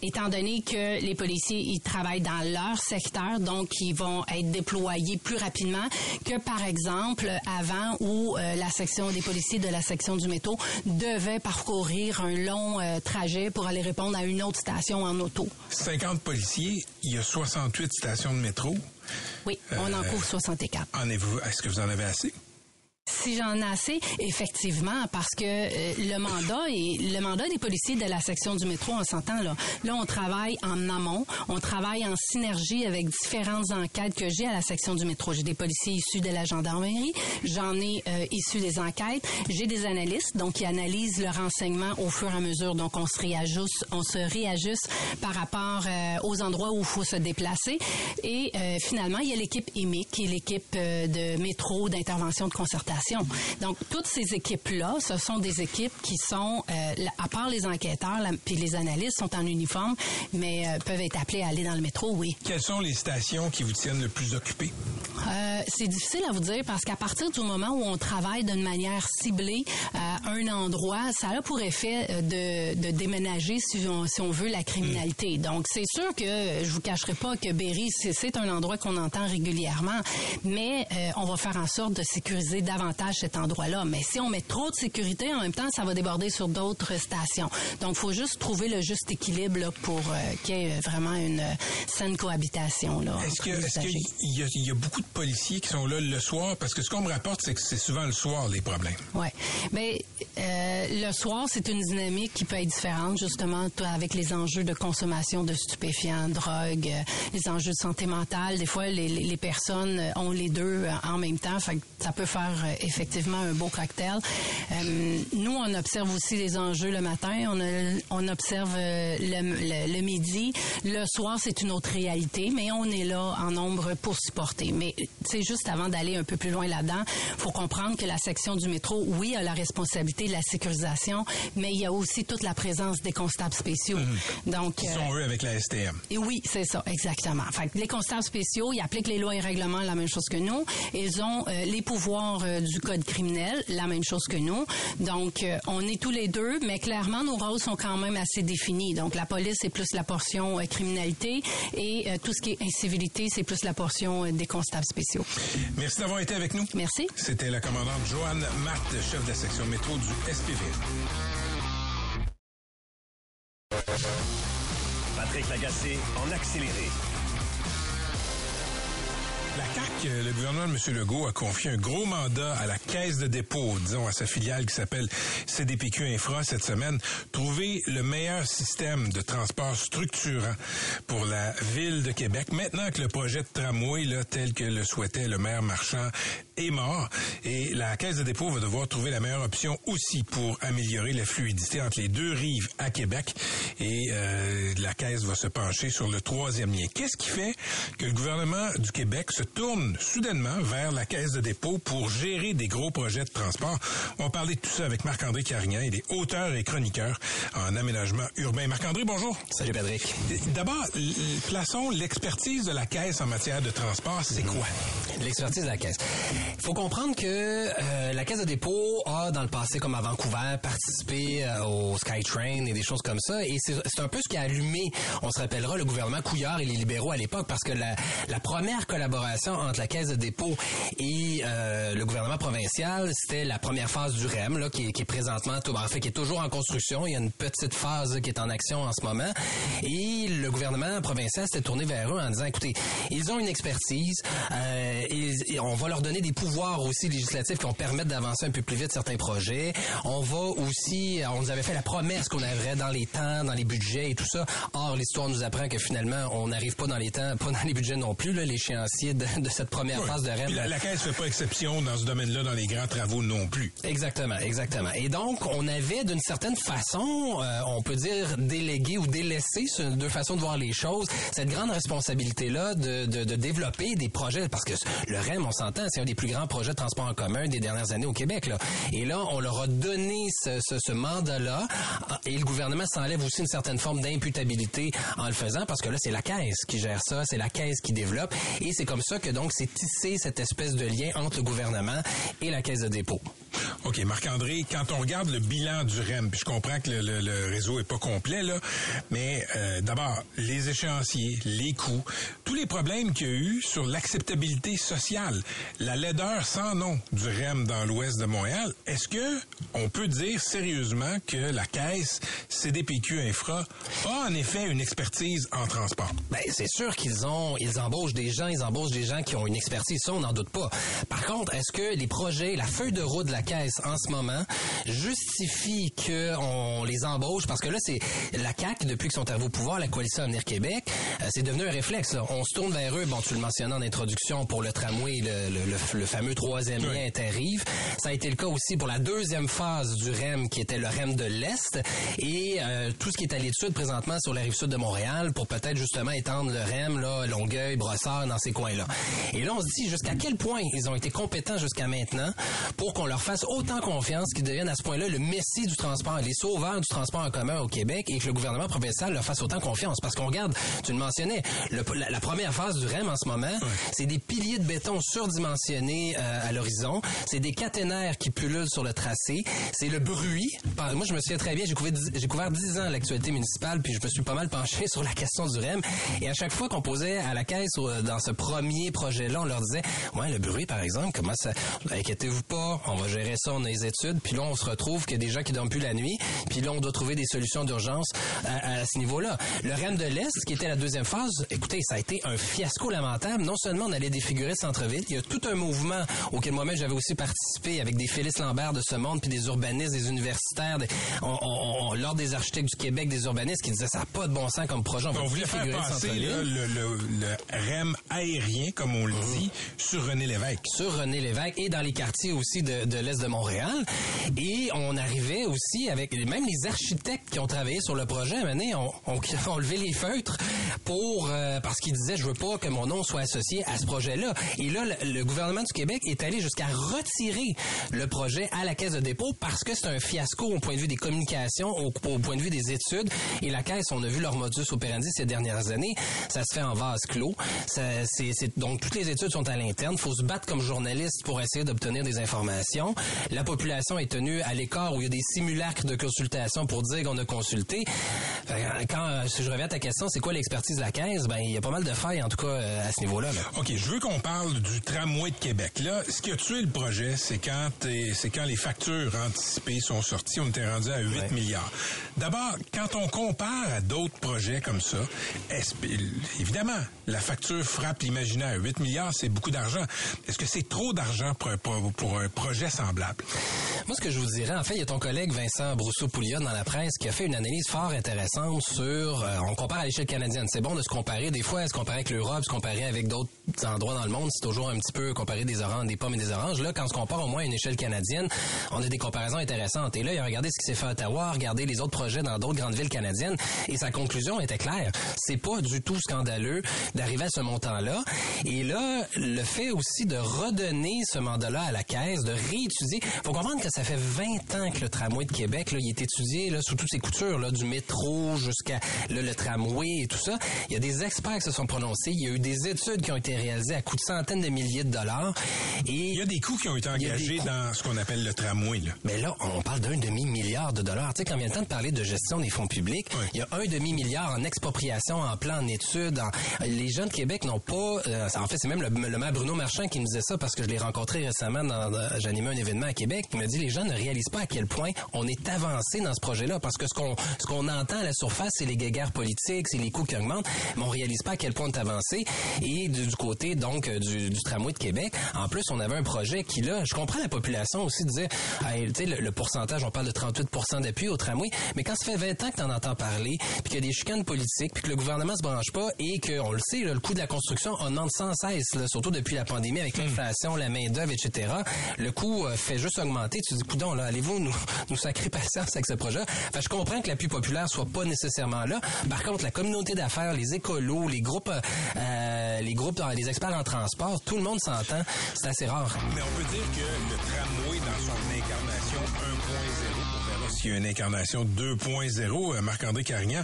étant donné que les policiers, ils travaillent dans leur secteur, donc ils vont être déployés plus rapidement que, par exemple, avant où la section des policiers de la section du métro devait parcourir un long trajet pour aller répondre à une autre station en auto. 50 policiers, il y a 68 stations de métro. Oui, on en couvre 64. Est-ce que vous en avez assez? Si j'en ai assez, effectivement, parce que le mandat des policiers de la section du métro, on s'entend là, on travaille en amont, on travaille en synergie avec différentes enquêtes que j'ai à la section du métro. J'ai des policiers issus de la gendarmerie, j'en ai issus des enquêtes, j'ai des analystes, donc qui analysent le renseignement au fur et à mesure. Donc on se réajuste par rapport aux endroits où il faut se déplacer. Et finalement, il y a l'équipe EMIC, qui est l'équipe de métro, d'intervention, de concertation. Donc, toutes ces équipes-là, ce sont des équipes qui sont, à part les enquêteurs puis les analystes sont en uniforme, mais peuvent être appelés à aller dans le métro, oui. Quelles sont les stations qui vous tiennent le plus occupés? C'est difficile à vous dire parce qu'à partir du moment où on travaille d'une manière ciblée à un endroit, ça a pour effet de déménager, si on veut, la criminalité. Donc, c'est sûr que je vous cacherai pas que Berry, c'est un endroit qu'on entend régulièrement, mais on va faire en sorte de sécuriser davantage cet endroit-là. Mais si on met trop de sécurité, en même temps, ça va déborder sur d'autres stations. Donc, il faut juste trouver le juste équilibre là, pour qu'il y ait vraiment une saine cohabitation. Là, est-ce qu'il y a beaucoup de policiers qui sont là le soir? Parce que ce qu'on me rapporte, c'est que c'est souvent le soir, les problèmes. Oui. Mais le soir, c'est une dynamique qui peut être différente, justement, avec les enjeux de consommation de stupéfiants, drogue, les enjeux de santé mentale. Des fois, les personnes ont les deux en même temps. Fait que ça peut faire effectivement un beau cocktail. Nous, on observe aussi les enjeux le matin, on observe le midi. Le soir, c'est une autre réalité, mais on est là en nombre pour supporter. Mais tu sais, juste avant d'aller un peu plus loin là-dedans, faut comprendre que la section du métro, oui, a la responsabilité de la sécurisation, mais il y a aussi toute la présence des constables spéciaux. Mmh. Donc, ils sont eux avec la STM. Et oui, c'est ça, exactement. Fait que les constables spéciaux, ils appliquent les lois et règlements, la même chose que nous. Ils ont les pouvoirs du code criminel, la même chose que nous. Donc, on est tous les deux, mais clairement, nos rôles sont quand même assez définis. Donc, la police, c'est plus la portion criminalité et tout ce qui est incivilité, c'est plus la portion des constables spéciaux. Merci d'avoir été avec nous. Merci. C'était la commandante Joanne Matte, chef de la section métro du SPVM. Patrick Lagacé en accéléré. La CAQ, le gouvernement de M. Legault a confié un gros mandat à la Caisse de dépôt, disons à sa filiale qui s'appelle CDPQ Infra cette semaine, trouver le meilleur système de transport structurant pour la ville de Québec. Maintenant que le projet de tramway, là, tel que le souhaitait le maire Marchand, est mort, et la Caisse de dépôt va devoir trouver la meilleure option aussi pour améliorer la fluidité entre les deux rives à Québec, et la Caisse va se pencher sur le troisième lien. Qu'est-ce qui fait que le gouvernement du Québec se tourne soudainement vers la Caisse de dépôt pour gérer des gros projets de transport? On va parler de tout ça avec Marc-André Carignan. Il est auteur et chroniqueur en aménagement urbain. Marc-André, bonjour. Salut, Patrick. D'abord, plaçons l'expertise de la Caisse en matière de transport. C'est quoi? L'expertise de la Caisse. Il faut comprendre que la Caisse de dépôt a, dans le passé, comme à Vancouver, participé au SkyTrain et des choses comme ça. Et c'est un peu ce qui a allumé, on se rappellera, le gouvernement Couillard et les libéraux à l'époque, parce que la première collaboration entre la Caisse de dépôt et le gouvernement provincial, c'était la première phase du REM, là, qui est présentement, en fait, qui est toujours en construction. Il y a une petite phase qui est en action en ce moment. Et le gouvernement provincial s'était tourné vers eux en disant, écoutez, ils ont une expertise, et on va leur donner des pouvoirs aussi législatifs qui vont permettre d'avancer un peu plus vite certains projets. On va aussi, on nous avait fait la promesse qu'on arriverait dans les temps, dans les budgets et tout ça. Or, l'histoire nous apprend que finalement, on n'arrive pas dans les temps, pas dans les budgets non plus, là, l'échéancier de cette première phase de REM. La Caisse fait pas exception dans ce domaine-là, dans les grands travaux non plus. Exactement, exactement. Et donc, on avait d'une certaine façon, on peut dire délégué ou délaissé, c'est deux façons de voir les choses, cette grande responsabilité-là de développer des projets, parce que le REM, on s'entend, c'est un des plus grands projets de transport en commun des dernières années au Québec, là. Et là, on leur a donné ce mandat-là, et le gouvernement s'enlève aussi une certaine forme d'imputabilité en le faisant, parce que là, c'est la Caisse qui gère ça, c'est la Caisse qui développe, et c'est comme ça que donc c'est tissé cette espèce de lien entre le gouvernement et la Caisse de dépôt. OK, Marc-André, quand on regarde le bilan du REM, puis je comprends que le réseau est pas complet, là, mais d'abord, les échéanciers, les coûts, tous les problèmes qu'il y a eu sur l'acceptabilité sociale, la laideur sans nom du REM dans l'ouest de Montréal, est-ce que on peut dire sérieusement que la Caisse CDPQ Infra a en effet une expertise en transport? Ben, c'est sûr qu'ils embauchent des gens, qui ont une expertise, ça on n'en doute pas. Par contre, est-ce que les projets, la feuille de route de la Caisse en ce moment justifie qu'on les embauche? Parce que là, c'est la CAQ, depuis qu'ils sont arrivés au pouvoir, la Coalition Avenir Québec, c'est devenu un réflexe, là. On se tourne vers eux, bon, tu le mentionnais en introduction pour le tramway, le fameux troisième lien interrive. Ça a été le cas aussi pour la deuxième phase du REM, qui était le REM de l'Est, et tout ce qui est à l'étude présentement sur la rive sud de Montréal pour peut-être justement étendre le REM, là, Longueuil, Brossard, dans ces coins-là. Et là, on se dit jusqu'à quel point ils ont été compétents jusqu'à maintenant pour qu'on leur fasse autant confiance qu'ils deviennent à ce point-là le messie du transport, les sauveurs du transport en commun au Québec, et que le gouvernement provincial leur fasse autant confiance. Parce qu'on regarde, tu le mentionnais, la première phase du REM en ce moment, c'est des piliers de béton surdimensionnés à l'horizon, c'est des caténaires qui pullulent sur le tracé, c'est le bruit. Moi, je me souviens très bien, j'ai couvert 10 ans l'actualité municipale, puis je me suis pas mal penché sur la question du REM, et à chaque fois qu'on posait à la Caisse dans ce premier projet-là, on leur disait, ouais, le bruit, par exemple, comment ça... Inquiétez-vous pas, on va gérer ça, on a les études, puis là, on se retrouve qu'il y a des gens qui dorment plus la nuit, puis là, on doit trouver des solutions d'urgence à ce niveau-là. Le REM de l'Est, qui était la deuxième phase, écoutez, ça a été un fiasco lamentable. Non seulement on allait défigurer le centre-ville, il y a tout un mouvement auquel moi-même j'avais aussi participé avec des Félix Lambert de ce monde, puis des urbanistes, des universitaires, l'Ordre des architectes du Québec, des urbanistes, qui disaient, ça n'a pas de bon sens comme projet, on voulait défigurer le centre-ville. Là, le REM aérien, comme on le dit, sur René Lévesque. Sur René Lévesque et dans les quartiers aussi de l'Est de Montréal. Montréal. Et on arrivait aussi avec même les architectes qui ont travaillé sur le projet. À un moment donné, on levait les feutres pour parce qu'ils disaient, je veux pas que mon nom soit associé à ce projet-là. Et là, le gouvernement du Québec est allé jusqu'à retirer le projet à la Caisse de dépôt parce que c'est un fiasco au point de vue des communications, au point de vue des études. Et la Caisse, on a vu leur modus operandi ces dernières années, ça se fait en vase clos. Donc, toutes les études sont à l'interne. Faut se battre comme journaliste pour essayer d'obtenir des informations. La population est tenue à l'écart où il y a des simulacres de consultation pour dire qu'on a consulté. Quand, si je reviens à ta question, c'est quoi l'expertise de la Caisse? Ben, il y a pas mal de failles, en tout cas, à ce niveau-là. Là. OK, je veux qu'on parle du tramway de Québec. Là, ce qui a tué le projet, c'est quand les factures anticipées sont sorties. On était rendu à 8 milliards. D'abord, quand on compare à d'autres projets comme ça, évidemment, la facture frappe l'imaginaire. 8 milliards, c'est beaucoup d'argent. Est-ce que c'est trop d'argent pour un projet semblable? Moi, ce que je vous dirais, en fait, il y a ton collègue Vincent Brousseau-Pouliot dans la presse qui a fait une analyse fort intéressante sur... on compare à l'échelle canadienne. C'est bon de se comparer des fois, se comparer avec l'Europe, se comparer avec d'autres endroits dans le monde. C'est toujours un petit peu comparer des oranges, des pommes et des oranges. Là, quand on se compare au moins à une échelle canadienne, on a des comparaisons intéressantes. Et là, il a regardé ce qui s'est fait à Ottawa, regardé les autres projets dans d'autres grandes villes canadiennes, et sa conclusion était claire. C'est pas du tout scandaleux d'arriver à ce montant-là. Et là, le fait aussi de redonner ce mandat-là à la Caisse, de réétudier. Faut comprendre que ça fait 20 ans que le tramway de Québec, là, il est étudié, là, sous toutes ses coutures, là, du métro jusqu'à, là, le tramway et tout ça. Il y a des experts qui se sont prononcés. Il y a eu des études qui ont été réalisées à coût de centaines de milliers de dollars. Et il y a des coûts qui ont été engagés dans ce qu'on appelle le tramway, là. Mais là, on parle d'$0,5 milliard de dollars. Tu sais, quand vient le temps de parler de gestion des fonds publics, oui. Il y a $0,5 milliard en expropriation, en plan, en études. Les gens de Québec n'ont pas... en fait, c'est même le maire Bruno Marchand qui me disait ça parce que je l'ai rencontré récemment. J'animais un événement à Québec. Il m'a dit, les gens ne réalisent pas à quel point on est avancé dans ce projet-là parce que ce qu'on entend à la surface, c'est les guéguerres politiques, c'est les coûts qui augmentent, mais on réalise pas à quel point on est avancé. Et du côté, donc, du tramway de Québec, en plus, on avait un projet qui, là, je comprends la population aussi de dire, hey, tu sais, le pourcentage, on parle de 38% d'appui au tramway, mais quand ça fait 20 ans que t'en entends parler, puis qu'il y a des chicanes politiques, puis que le gouvernement se branche pas et que, on le sait, là, le coût de la construction, on augmente sans cesse, là, surtout depuis la pandémie avec l'inflation, la main-d'œuvre, etc. Le coût fait juste augmenter. Tu te dis, coudon, là, allez-vous nous sacrer patience avec ce projet? Enfin, je comprends que l'appui populaire soit pas nécessairement là. Par contre, la communauté d'affaires, les écolos, les groupes, les experts en transport, tout le monde s'entend. C'est assez rare. Mais on peut dire que le tramway dans son incarnation 1.0, pour verra s'il y a une incarnation 2.0, Marc-André Carignan,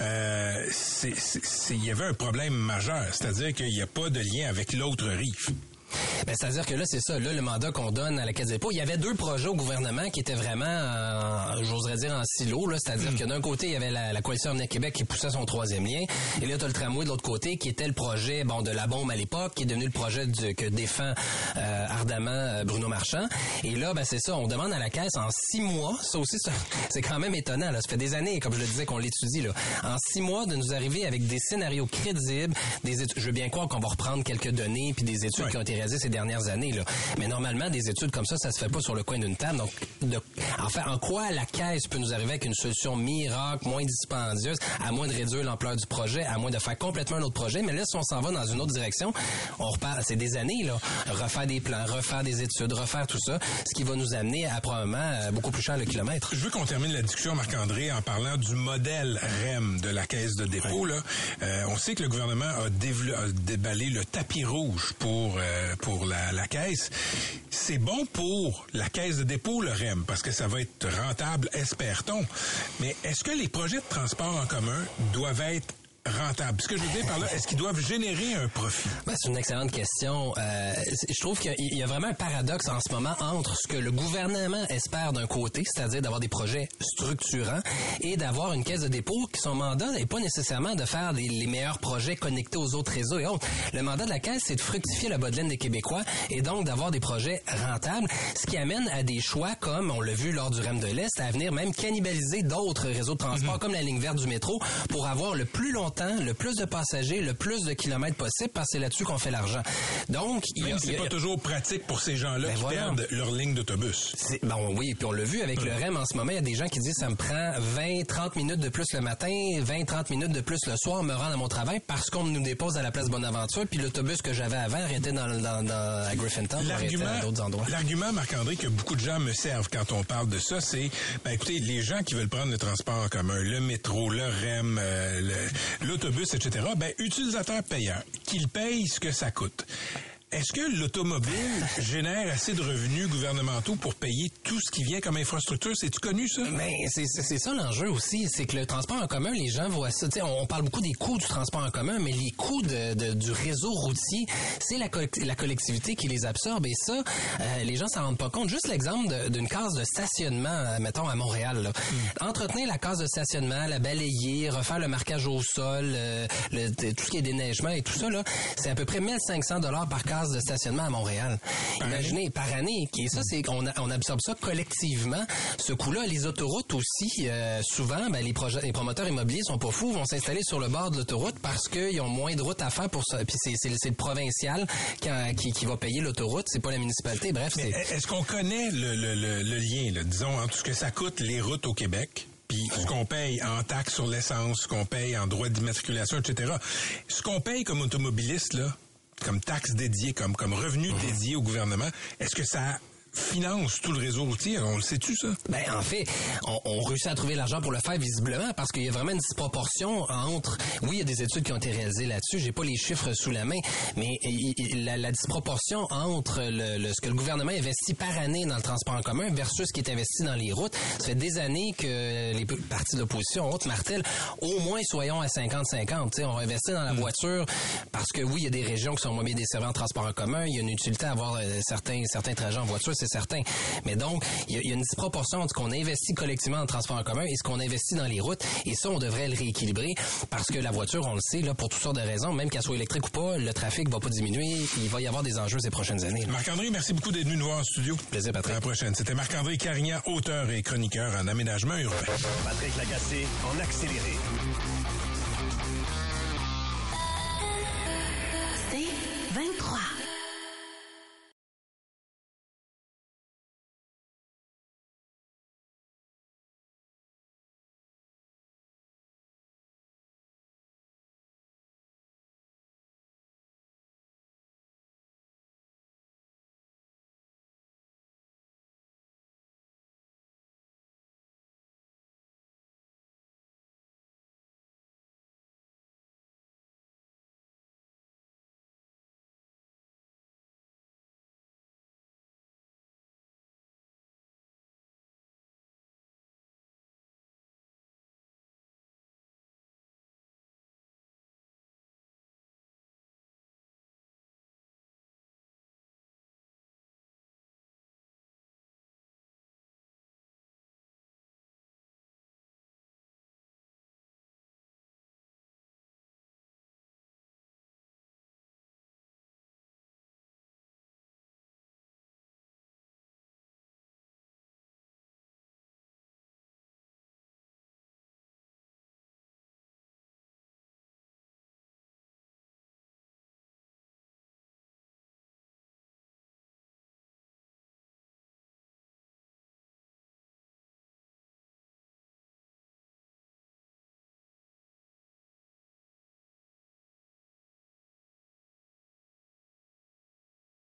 il y avait un problème majeur. C'est-à-dire qu'il n'y a pas de lien avec l'autre rive. Ben, c'est-à-dire que là, c'est ça. Là, le mandat qu'on donne à la Caisse de dépôt, il y avait deux projets au gouvernement qui étaient vraiment, j'oserais dire, en silo. Là, c'est-à-dire que d'un côté, il y avait la coalition Avenir Québec qui poussait son troisième lien. Et là, tu as le tramway de l'autre côté qui était le projet de la bombe à l'époque, qui est devenu le projet que défend ardemment Bruno Marchand. Et là, ben c'est ça. On demande à la Caisse en 6 mois. Ça aussi, c'est quand même étonnant. Là. Ça fait des années, comme je le disais, qu'on l'étudie. Là. En 6 mois, de nous arriver avec des scénarios crédibles. Je veux bien croire qu'on va reprendre quelques données puis des études qui ont été réalisées ces dernières années, là. Mais normalement, des études comme ça, ça se fait pas sur le coin d'une table. Donc, en quoi la Caisse peut nous arriver avec une solution miracle, moins dispendieuse, à moins de réduire l'ampleur du projet, à moins de faire complètement un autre projet? Mais là, si on s'en va dans une autre direction, on repart, c'est des années, là. Refaire des plans, refaire des études, refaire tout ça, ce qui va nous amener à probablement beaucoup plus cher le kilomètre. Je veux qu'on termine la discussion, Marc-André, en parlant du modèle REM de la Caisse de dépôt, là. On sait que le gouvernement a déballé le tapis rouge pour la Caisse. C'est bon pour la Caisse de dépôt, le REM, parce que ça va être rentable, espère-t-on. Mais est-ce que les projets de transport en commun doivent être rentable. Ce que je veux dire par là, est-ce qu'ils doivent générer un profit? Ben, c'est une excellente question. Je trouve qu'il y a vraiment un paradoxe en ce moment entre ce que le gouvernement espère d'un côté, c'est-à-dire d'avoir des projets structurants et d'avoir une Caisse de dépôt qui, son mandat n'est pas nécessairement de faire les meilleurs projets connectés aux autres réseaux et autres. Le mandat de la Caisse, c'est de fructifier la bas-de-laine des Québécois et donc d'avoir des projets rentables, ce qui amène à des choix comme, on l'a vu lors du REM de l'Est, à venir même cannibaliser d'autres réseaux de transport comme la ligne verte du métro pour avoir le plus longtemps montant, le plus de passagers, le plus de kilomètres possible, parce que c'est là-dessus qu'on fait l'argent. Donc, c'est pas toujours pratique pour ces gens-là qui perdent leur ligne d'autobus. Bon, oui, puis on l'a vu avec le REM en ce moment, il y a des gens qui disent ça me prend 20-30 minutes de plus le matin, 20-30 minutes de plus le soir, me rendre à mon travail parce qu'on nous dépose à la place Bonaventure, puis l'autobus que j'avais avant arrêtait à Griffintown, arrêtait à d'autres endroits. L'argument, Marc-André, que beaucoup de gens me servent quand on parle de ça, c'est, ben écoutez, les gens qui veulent prendre le transport en commun, le métro, le REM, l'autobus, etc., ben utilisateurs payants, qu'ils payent ce que ça coûte. Est-ce que l'automobile génère assez de revenus gouvernementaux pour payer tout ce qui vient comme infrastructure? C'est-tu connu, ça? Ben, c'est ça l'enjeu aussi. C'est que le transport en commun, les gens voient ça. T'sais, on parle beaucoup des coûts du transport en commun, mais les coûts du réseau routier, c'est la collectivité qui les absorbe. Et ça, les gens s'en rendent pas compte. Juste l'exemple d'une case de stationnement, mettons, à Montréal. Là. Entretenir la case de stationnement, la balayer, refaire le marquage au sol, tout ce qui est déneigement et tout ça, là, c'est à peu près 1 500 $ par case de stationnement à Montréal. Imaginez, par année. Et ça, c'est qu'on absorbe ça collectivement. Ce coût-là, les autoroutes aussi, souvent, ben, les promoteurs immobiliers sont pas fous, vont s'installer sur le bord de l'autoroute parce qu'ils ont moins de routes à faire pour ça. Puis c'est le provincial qui va payer l'autoroute, c'est pas la municipalité. Bref, mais est-ce qu'on connaît le lien, là, disons, entre ce que ça coûte les routes au Québec? Puis ce qu'on paye en taxes sur l'essence, ce qu'on paye en droits d'immatriculation, etc. Ce qu'on paye comme automobiliste, là, comme taxe dédiée, comme revenu dédié au gouvernement, est-ce que ça finance tout le réseau routier? On le sait-tu, ça? Ben, en fait, on réussit à trouver l'argent pour le faire, visiblement, parce qu'il y a vraiment une disproportion entre... Oui, il y a des études qui ont été réalisées là-dessus, j'ai pas les chiffres sous la main, mais la disproportion entre ce que le gouvernement investit par année dans le transport en commun versus ce qui est investi dans les routes, ça fait des années que les partis de l'opposition, autres martèlent, au moins soyons à 50-50, tu sais, on investit dans la voiture, parce que oui, il y a des régions qui sont moins bien desservies en transport en commun, il y a une utilité à avoir certains trajets en voiture, c'est certain. Mais donc, il y a une disproportion entre ce qu'on investit collectivement en transport en commun et ce qu'on investit dans les routes. Et ça, on devrait le rééquilibrer parce que la voiture, on le sait, là, pour toutes sortes de raisons, même qu'elle soit électrique ou pas, le trafic va pas diminuer. Il va y avoir des enjeux ces prochaines années. Marc-André, merci beaucoup d'être venu nous voir en studio. Plaisir, Patrick. À la prochaine. C'était Marc-André Carignan, auteur et chroniqueur en aménagement urbain. Patrick Lagacé, en accéléré.